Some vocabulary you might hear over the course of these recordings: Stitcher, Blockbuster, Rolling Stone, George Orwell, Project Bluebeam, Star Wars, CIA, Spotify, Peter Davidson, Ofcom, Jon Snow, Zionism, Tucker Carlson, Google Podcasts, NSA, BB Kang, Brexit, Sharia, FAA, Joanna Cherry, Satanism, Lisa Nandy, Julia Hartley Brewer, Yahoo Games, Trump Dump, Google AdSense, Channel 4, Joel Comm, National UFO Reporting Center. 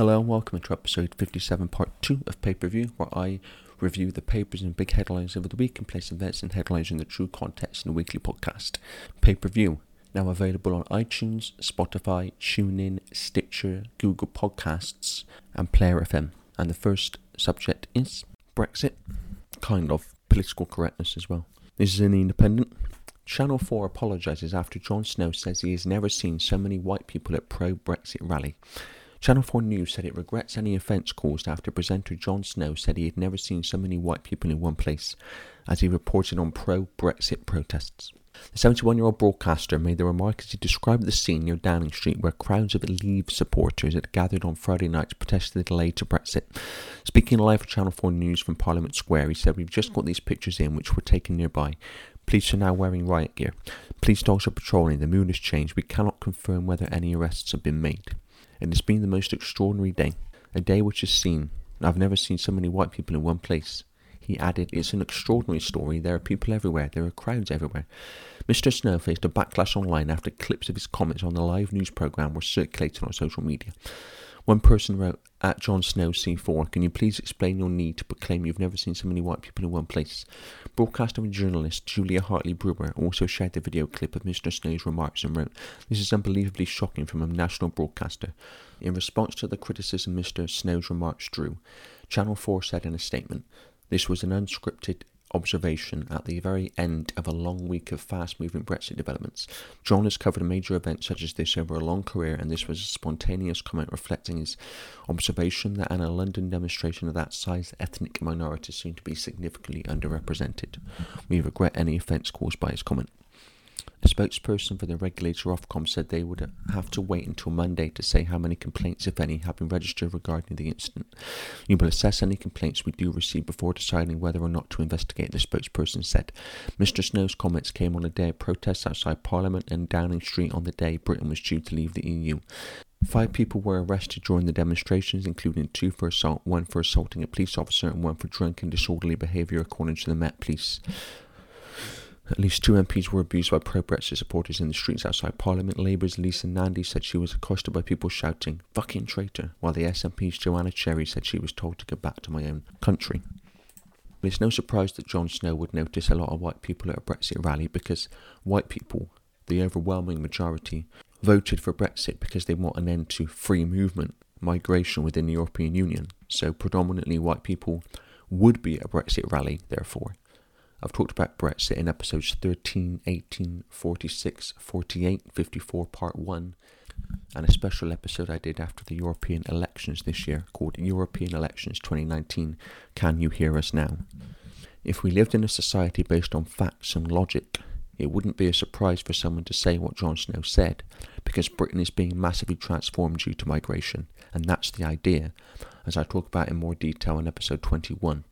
Hello and welcome to episode 57, part 2 of Pay-Per-View, where I review the papers and big headlines of the week and place events and headlines in the true context in the weekly podcast. Pay-Per-View, now available on iTunes, Spotify, TuneIn, Stitcher, Google Podcasts and Player FM. And the first subject is Brexit, kind of political correctness as well. This is an independent. Channel 4 apologises after Jon Snow says he has never seen so many white people at pro-Brexit rally. Channel 4 News said it regrets any offence caused after presenter Jon Snow said he had never seen so many white people in one place, as he reported on pro-Brexit protests. The 71-year-old broadcaster made the remark as he described the scene near Downing Street where crowds of Leave supporters had gathered on Friday night to protest the delay to Brexit. Speaking live for Channel 4 News from Parliament Square, he said, "We've just got these pictures in which were taken nearby. Police are now wearing riot gear. Police dogs are patrolling. The mood has changed. We cannot confirm whether any arrests have been made. It has been the most extraordinary day, a day which has seen, I've never seen so many white people in one place." He added, "It's an extraordinary story. There are people everywhere. There are crowds everywhere." Mr. Snow faced a backlash online after clips of his comments on the live news programme were circulated on social media. One person wrote, "At Jon Snow C4, can you please explain your need to proclaim you've never seen so many white people in one place?" Broadcaster and journalist Julia Hartley Brewer also shared the video clip of Mr. Snow's remarks and wrote, "This is unbelievably shocking from a national broadcaster." In response to the criticism Mr. Snow's remarks drew, Channel 4 said in a statement, "This was an unscripted observation at the very end of a long week of fast-moving Brexit developments. Jon has covered a major event such as this over a long career, and this was a spontaneous comment reflecting his observation that in a London demonstration of that size, ethnic minorities seem to be significantly underrepresented. We regret any offence caused by his comment." A spokesperson for the regulator Ofcom said they would have to wait until Monday to say how many complaints, if any, have been registered regarding the incident. "You will assess any complaints we do receive before deciding whether or not to investigate," the spokesperson said. Mr. Snow's comments came on a day of protests outside Parliament and Downing Street on the day Britain was due to leave the EU. 5 people were arrested during the demonstrations, including 2 for assault, 1 for assaulting a police officer and 1 for drunk and disorderly behaviour, according to the Met Police. At least 2 MPs were abused by pro-Brexit supporters in the streets outside Parliament. Labour's Lisa Nandy said she was accosted by people shouting, "Fucking traitor," while the SNP's Joanna Cherry said she was told to go back to my own country. It's no surprise that Jon Snow would notice a lot of white people at a Brexit rally because white people, the overwhelming majority, voted for Brexit because they want an end to free movement, migration within the European Union. So predominantly white people would be at a Brexit rally, therefore. I've talked about Brexit in episodes 13, 18, 46, 48, 54, part 1, and a special episode I did after the European elections this year called European Elections 2019, Can You Hear Us Now? If we lived in a society based on facts and logic, it wouldn't be a surprise for someone to say what Jon Snow said, because Britain is being massively transformed due to migration, and that's the idea, as I talk about in more detail in episode 21.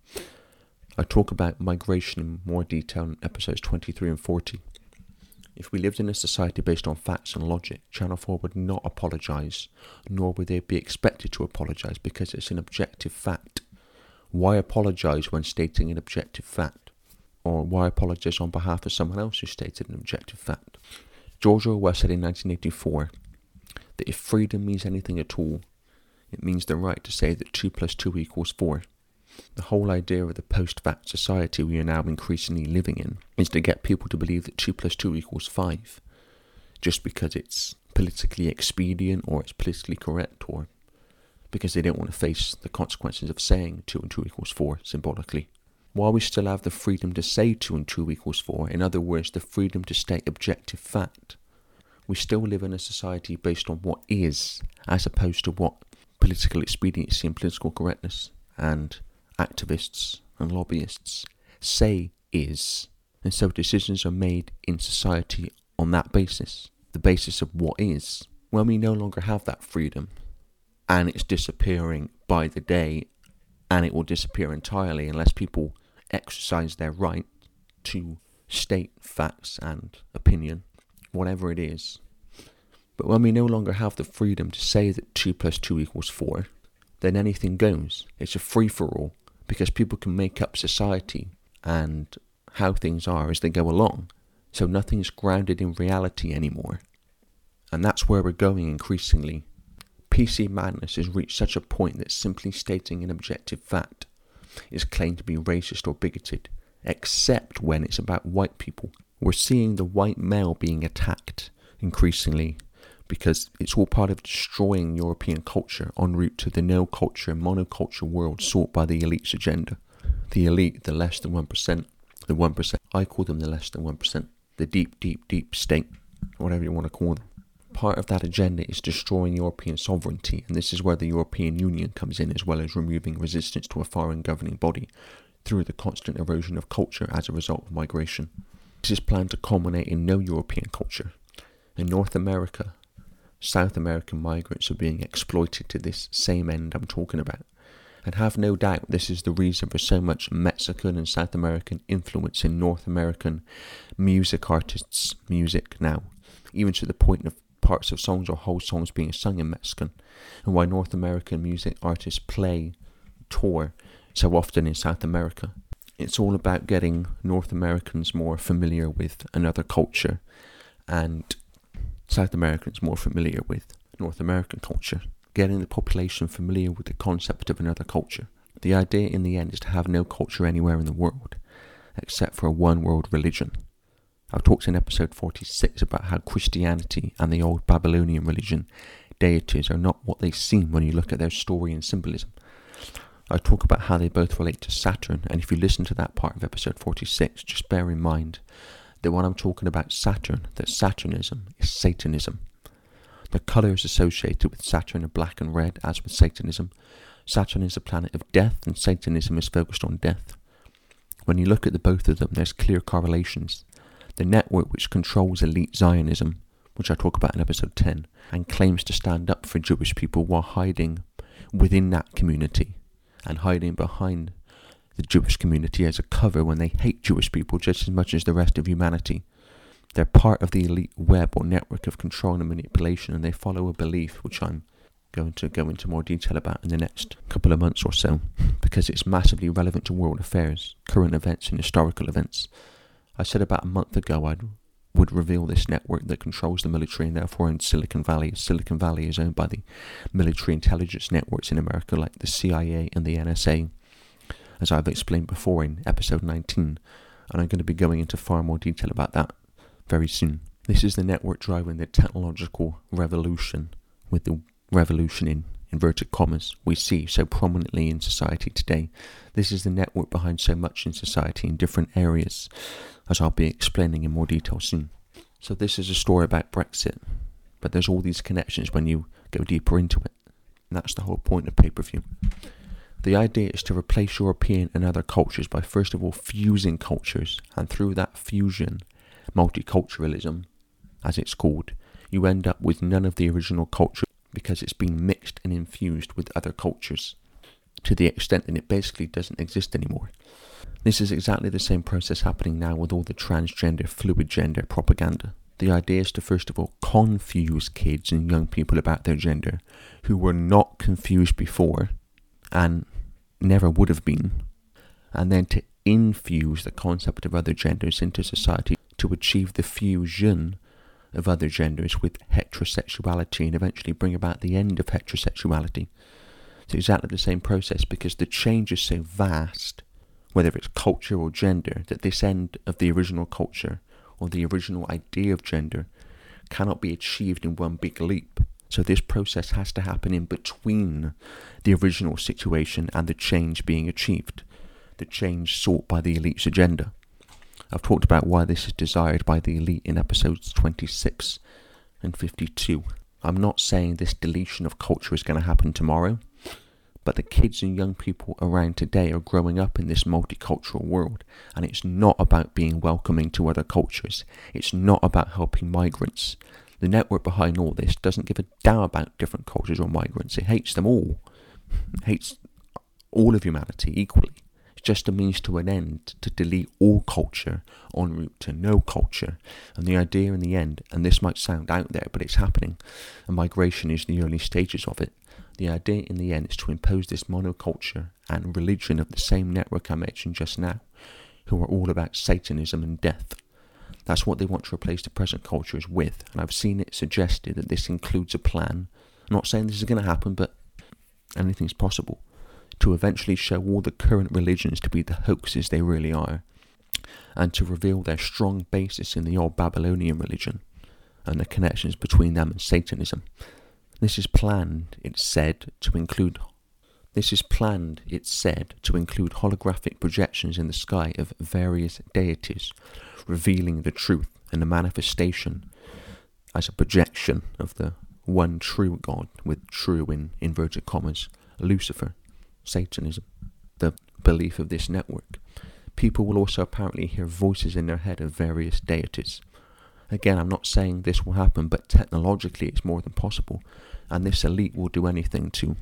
I talk about migration in more detail in episodes 23 and 40. If we lived in a society based on facts and logic, Channel 4 would not apologise, nor would they be expected to apologise, because it's an objective fact. Why apologise when stating an objective fact? Or why apologise on behalf of someone else who stated an objective fact? George Orwell said in 1984 that if freedom means anything at all, it means the right to say that 2 + 2 = 4. The whole idea of the post-fact society we are now increasingly living in is to get people to believe that 2 + 2 = 5, just because it's politically expedient or it's politically correct, or because they don't want to face the consequences of saying 2 and 2 = 4 symbolically. While we still have the freedom to say 2 and 2 = 4, in other words, the freedom to state objective fact, we still live in a society based on what is, as opposed to what political expediency and political correctness and activists and lobbyists say is, and so decisions are made in society on that basis, the basis of what is. When we no longer have that freedom, and it's disappearing by the day, and it will disappear entirely unless people exercise their right to state facts and opinion, whatever it is. But when we no longer have the freedom to say that 2 + 2 = 4, then anything goes. It's a free-for-all, because people can make up society and how things are as they go along. So nothing's grounded in reality anymore. And that's where we're going increasingly. PC madness has reached such a point that simply stating an objective fact is claimed to be racist or bigoted, except when it's about white people. We're seeing the white male being attacked increasingly because it's all part of destroying European culture en route to the no-culture, monoculture world sought by the elite's agenda. The elite, the less than 1%, the 1%, I call them the less than 1%, the deep, deep, deep state, whatever you want to call them. Part of that agenda is destroying European sovereignty, and this is where the European Union comes in, as well as removing resistance to a foreign governing body through the constant erosion of culture as a result of migration. This is planned to culminate in no European culture. In North America, South American migrants are being exploited to this same end I'm talking about. And have no doubt this is the reason for so much Mexican and South American influence in North American music artists' music now, even to the point of parts of songs or whole songs being sung in Mexican, and why North American music artists play, tour so often in South America. It's all about getting North Americans more familiar with another culture and South Americans more familiar with North American culture. Getting the population familiar with the concept of another culture. The idea in the end is to have no culture anywhere in the world, except for a one world religion. I've talked in episode 46 about how Christianity and the old Babylonian religion deities are not what they seem when you look at their story and symbolism. I talk about how they both relate to Saturn, and if you listen to that part of episode 46, just bear in mind that when I'm talking about Saturn, that Saturnism is Satanism. The colours associated with Saturn are black and red, as with Satanism. Saturn is a planet of death, and Satanism is focused on death. When you look at the both of them, there's clear correlations. The network which controls elite Zionism, which I talk about in episode 10, and claims to stand up for Jewish people while hiding within that community and hiding behind the Jewish community as a cover when they hate Jewish people just as much as the rest of humanity. They're part of the elite web or network of control and manipulation, and they follow a belief which I'm going to go into more detail about in the next couple of months or so, because it's massively relevant to world affairs, current events and historical events. I said about a month ago I would reveal this network that controls the military and therefore in Silicon Valley. Silicon Valley is owned by the military intelligence networks in America like the CIA and the NSA, as I've explained before in episode 19, and I'm going to be going into far more detail about that very soon. This is the network driving the technological revolution, with the revolution in inverted commas we see so prominently in society today. This is the network behind so much in society in different areas, as I'll be explaining in more detail soon. So this is a story about Brexit, but there's all these connections when you go deeper into it. And that's the whole point of pay-per-view. The idea is to replace European and other cultures by first of all fusing cultures, and through that fusion, multiculturalism, as it's called, you end up with none of the original culture because it's been mixed and infused with other cultures to the extent that it basically doesn't exist anymore. This is exactly the same process happening now with all the transgender, fluid gender propaganda. The idea is to first of all confuse kids and young people about their gender who were not confused before and never would have been, and then to infuse the concept of other genders into society to achieve the fusion of other genders with heterosexuality and eventually bring about the end of heterosexuality. It's exactly the same process because the change is so vast, whether it's culture or gender, that this end of the original culture or the original idea of gender cannot be achieved in one big leap. So this process has to happen in between the original situation and the change being achieved, the change sought by the elite's agenda. I've talked about why this is desired by the elite in episodes 26 and 52. I'm not saying this deletion of culture is going to happen tomorrow, but the kids and young people around today are growing up in this multicultural world, and it's not about being welcoming to other cultures. It's not about helping migrants. The network behind all this doesn't give a damn about different cultures or migrants. It hates them all. It hates all of humanity equally. It's just a means to an end to delete all culture en route to no culture. And the idea in the end, and this might sound out there, but it's happening, and migration is the early stages of it. The idea in the end is to impose this monoculture and religion of the same network I mentioned just now, who are all about Satanism and death. That's what they want to replace the present cultures with, and I've seen it suggested that this includes a plan I'm not saying this is going to happen, but anything's possible, to eventually show all the current religions to be the hoaxes they really are, and to reveal their strong basis in the old Babylonian religion and the connections between them and Satanism. This is planned, it's said, to include holographic projections in the sky of various deities, revealing the truth and the manifestation as a projection of the one true God, with true in inverted commas, Lucifer, Satanism, the belief of this network. People will also apparently hear voices in their head of various deities. Again, I'm not saying this will happen, but technologically it's more than possible, and this elite will do anything to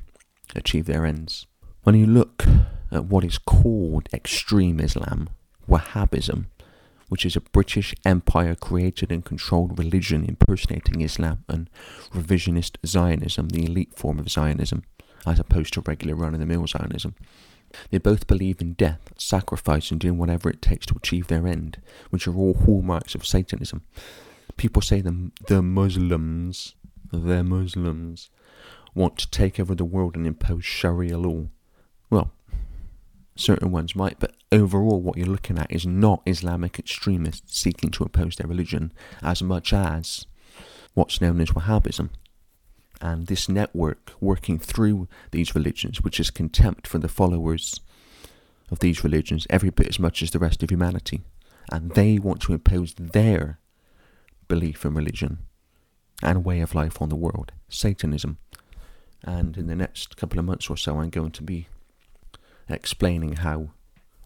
achieve their ends. When you look at what is called extreme Islam, Wahhabism, which is a British Empire created and controlled religion impersonating Islam, and revisionist Zionism, the elite form of Zionism, as opposed to regular run-of-the-mill Zionism. They both believe in death, sacrifice, and doing whatever it takes to achieve their end, which are all hallmarks of Satanism. People say the Muslims want to take over the world and impose Sharia law. Well, certain ones might, but overall what you're looking at is not Islamic extremists seeking to impose their religion as much as what's known as Wahhabism. And this network working through these religions, which is contempt for the followers of these religions every bit as much as the rest of humanity. And they want to impose their belief in religion and way of life on the world, Satanism. And in the next couple of months or so, I'm going to be explaining how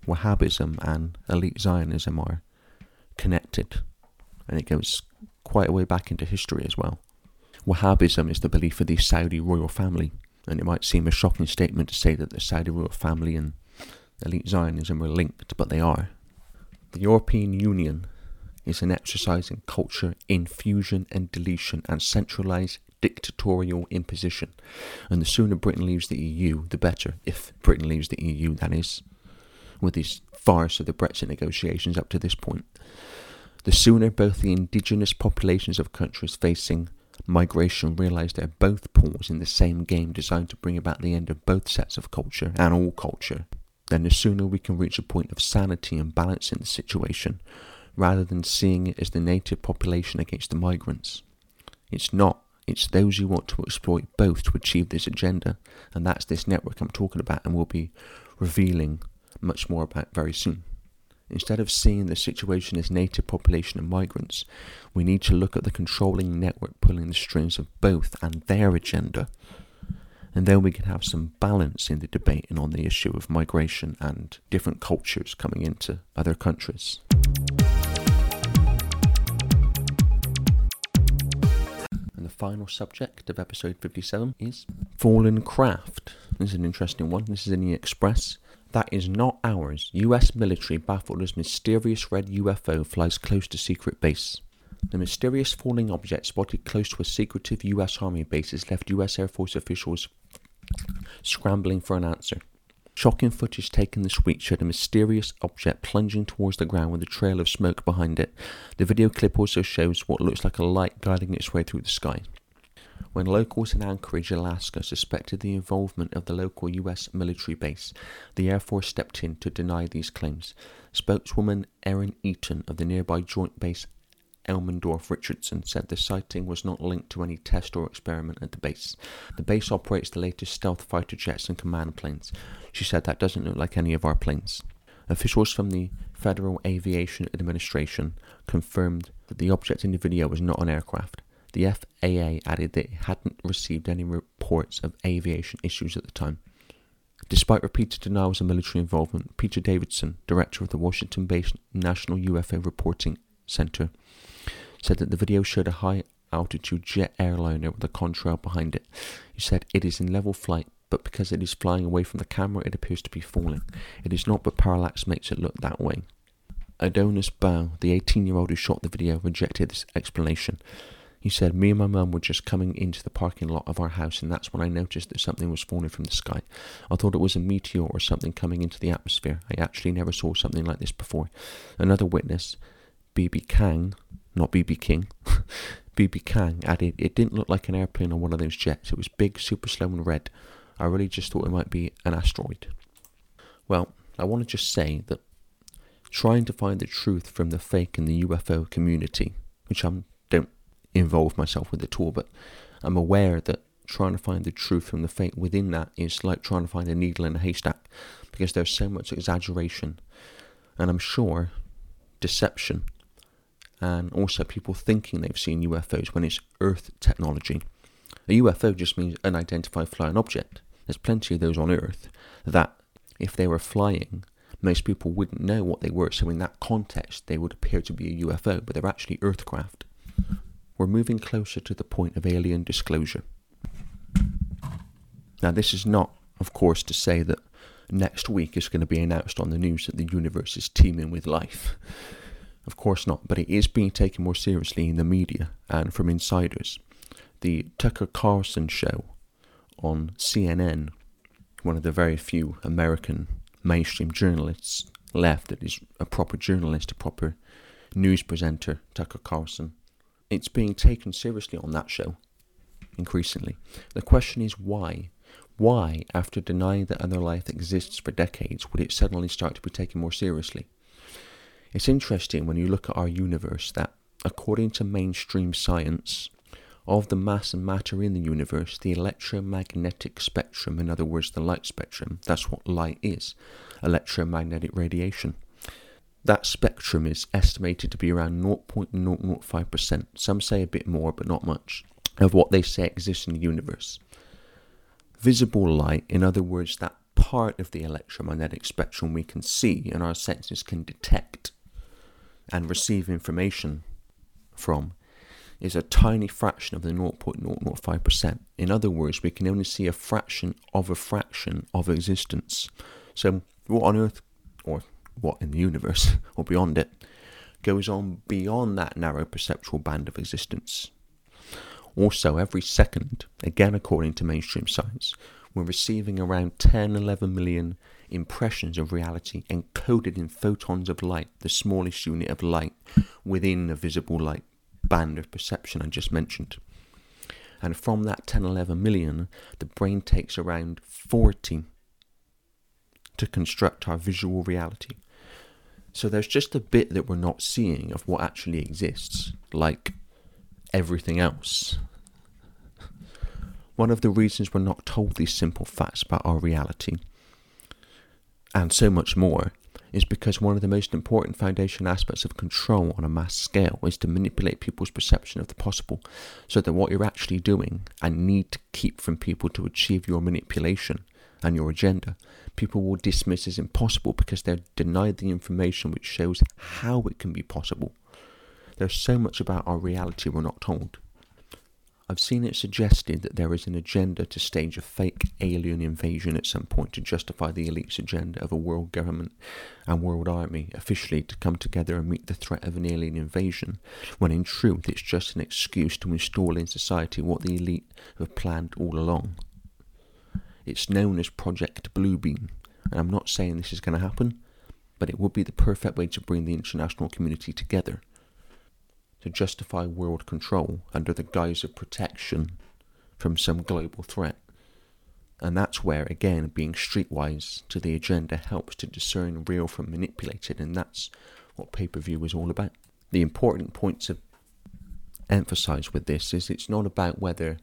Wahhabism and elite Zionism are connected, and it goes quite a way back into history as well. Wahhabism is the belief of the Saudi royal family, and it might seem a shocking statement to say that the Saudi royal family and elite Zionism are linked, but they are. The European Union is an exercise in culture, infusion and deletion, and centralised dictatorial imposition, and the sooner Britain leaves the EU, the better, if Britain leaves the EU, that is, with this farce of the Brexit negotiations up to this point. The sooner both the indigenous populations of countries facing migration realise they're both pawns in the same game designed to bring about the end of both sets of culture and all culture, then the sooner we can reach a point of sanity and balance in the situation, rather than seeing it as the native population against the migrants. It's not. It's those who want to exploit both to achieve this agenda, and that's this network I'm talking about, and we'll be revealing much more about very soon. Instead of seeing the situation as native population and migrants, we need to look at the controlling network pulling the strings of both and their agenda, and then we can have some balance in the debate and on the issue of migration and different cultures coming into other countries. And the final subject of episode 57 is Fallen Craft. This is an interesting one. This is in the Express. That is not ours. US military baffled as mysterious red UFO flies close to secret base. The mysterious falling object spotted close to a secretive US Army base has left US Air Force officials scrambling for an answer. Shocking footage taken this week showed a mysterious object plunging towards the ground with a trail of smoke behind it. The video clip also shows what looks like a light guiding its way through the sky. When locals in Anchorage, Alaska suspected the involvement of the local US military base, the Air Force stepped in to deny these claims. Spokeswoman Erin Eaton of the nearby Joint Base Elmendorf Richardson said the sighting was not linked to any test or experiment at the base. The base operates the latest stealth fighter jets and command planes. She said that doesn't look like any of our planes. Officials from the Federal Aviation Administration confirmed that the object in the video was not an aircraft. The FAA added that it hadn't received any reports of aviation issues at the time. Despite repeated denials of military involvement, Peter Davidson, director of the Washington-based National UFO Reporting Center, said that the video showed a high-altitude jet airliner with a contrail behind it. He said, "It is in level flight, but because it is flying away from the camera, it appears to be falling. It is not, but parallax makes it look that way." Adonis Bao, the 18-year-old who shot the video, rejected this explanation. He said, "Me and my mum were just coming into the parking lot of our house, and that's when I noticed that something was falling from the sky. I thought it was a meteor or something coming into the atmosphere. I actually never saw something like this before." Another witness, BB Kang, BB Kang added, "It didn't look like an airplane or one of those jets. It was big, super slow and red. I really just thought it might be an asteroid." Well, I want to just say that trying to find the truth from the fake in the UFO community, which I don't involve myself with at all, but I'm aware that trying to find the truth from the fake within that is like trying to find a needle in a haystack, because there's so much exaggeration and, I'm sure, deception, and also people thinking they've seen UFOs when it's Earth technology. A UFO just means unidentified flying object. There's plenty of those on Earth that, if they were flying, most people wouldn't know what they were, so in that context they would appear to be a UFO, but they're actually Earthcraft. We're moving closer to the point of alien disclosure. Now, this is not, of course, to say that next week it's going to be announced on the news that the universe is teeming with life. Of course not, but it is being taken more seriously in the media and from insiders. The Tucker Carlson show on CNN, one of the very few American mainstream journalists left that is a proper journalist, a proper news presenter, Tucker Carlson. It's being taken seriously on that show, increasingly. The question is why? Why, after denying that other life exists for decades, would it suddenly start to be taken more seriously? It's interesting when you look at our universe that, according to mainstream science, of the mass and matter in the universe, the electromagnetic spectrum, in other words, the light spectrum, that's what light is, electromagnetic radiation. That spectrum is estimated to be around 0.005%, some say a bit more, but not much, of what they say exists in the universe. Visible light, in other words, that part of the electromagnetic spectrum we can see and our senses can detect and receive information from, is a tiny fraction of the 0.005%. In other words, we can only see a fraction of existence. So what on Earth, or what in the universe, or beyond it, goes on beyond that narrow perceptual band of existence. Also, every second, again according to mainstream science, we're receiving around 10-11 million impressions of reality encoded in photons of light, the smallest unit of light within the visible light band of perception I just mentioned. And from that 10-11 million, the brain takes around 40 to construct our visual reality. So there's just a bit that we're not seeing of what actually exists, like everything else. One of the reasons we're not told these simple facts about our reality, and so much more, is because one of the most important foundation aspects of control on a mass scale is to manipulate people's perception of the possible, so that what you're actually doing and need to keep from people to achieve your manipulation and your agenda, people will dismiss as impossible because they're denied the information which shows how it can be possible. There's so much about our reality we're not told. I've seen it suggested that there is an agenda to stage a fake alien invasion at some point to justify the elite's agenda of a world government and world army officially to come together and meet the threat of an alien invasion, when in truth it's just an excuse to install in society what the elite have planned all along. It's known as Project Bluebeam, and I'm not saying this is going to happen, but it would be the perfect way to bring the international community together to justify world control under the guise of protection from some global threat. And that's where, again, being streetwise to the agenda helps to discern real from manipulated, and that's what pay-per-view is all about. The important point to emphasise with this is it's not about whether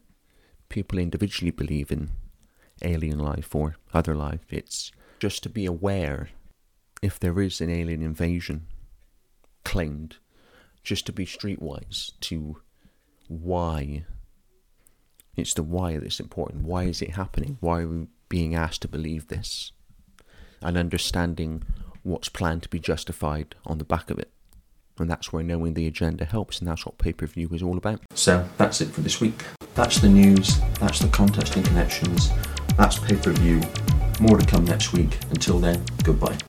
people individually believe in alien life or other life. It's just to be aware if there is an alien invasion claimed, just to be streetwise to why. It's the why that's important. Why is it happening? Why are we being asked to believe this? And understanding what's planned to be justified on the back of it. And that's where knowing the agenda helps, and that's what pay-per-view is all about. So that's it for this week. That's the news, that's the context and connections, that's pay-per-view. More to come next week. Until then, goodbye.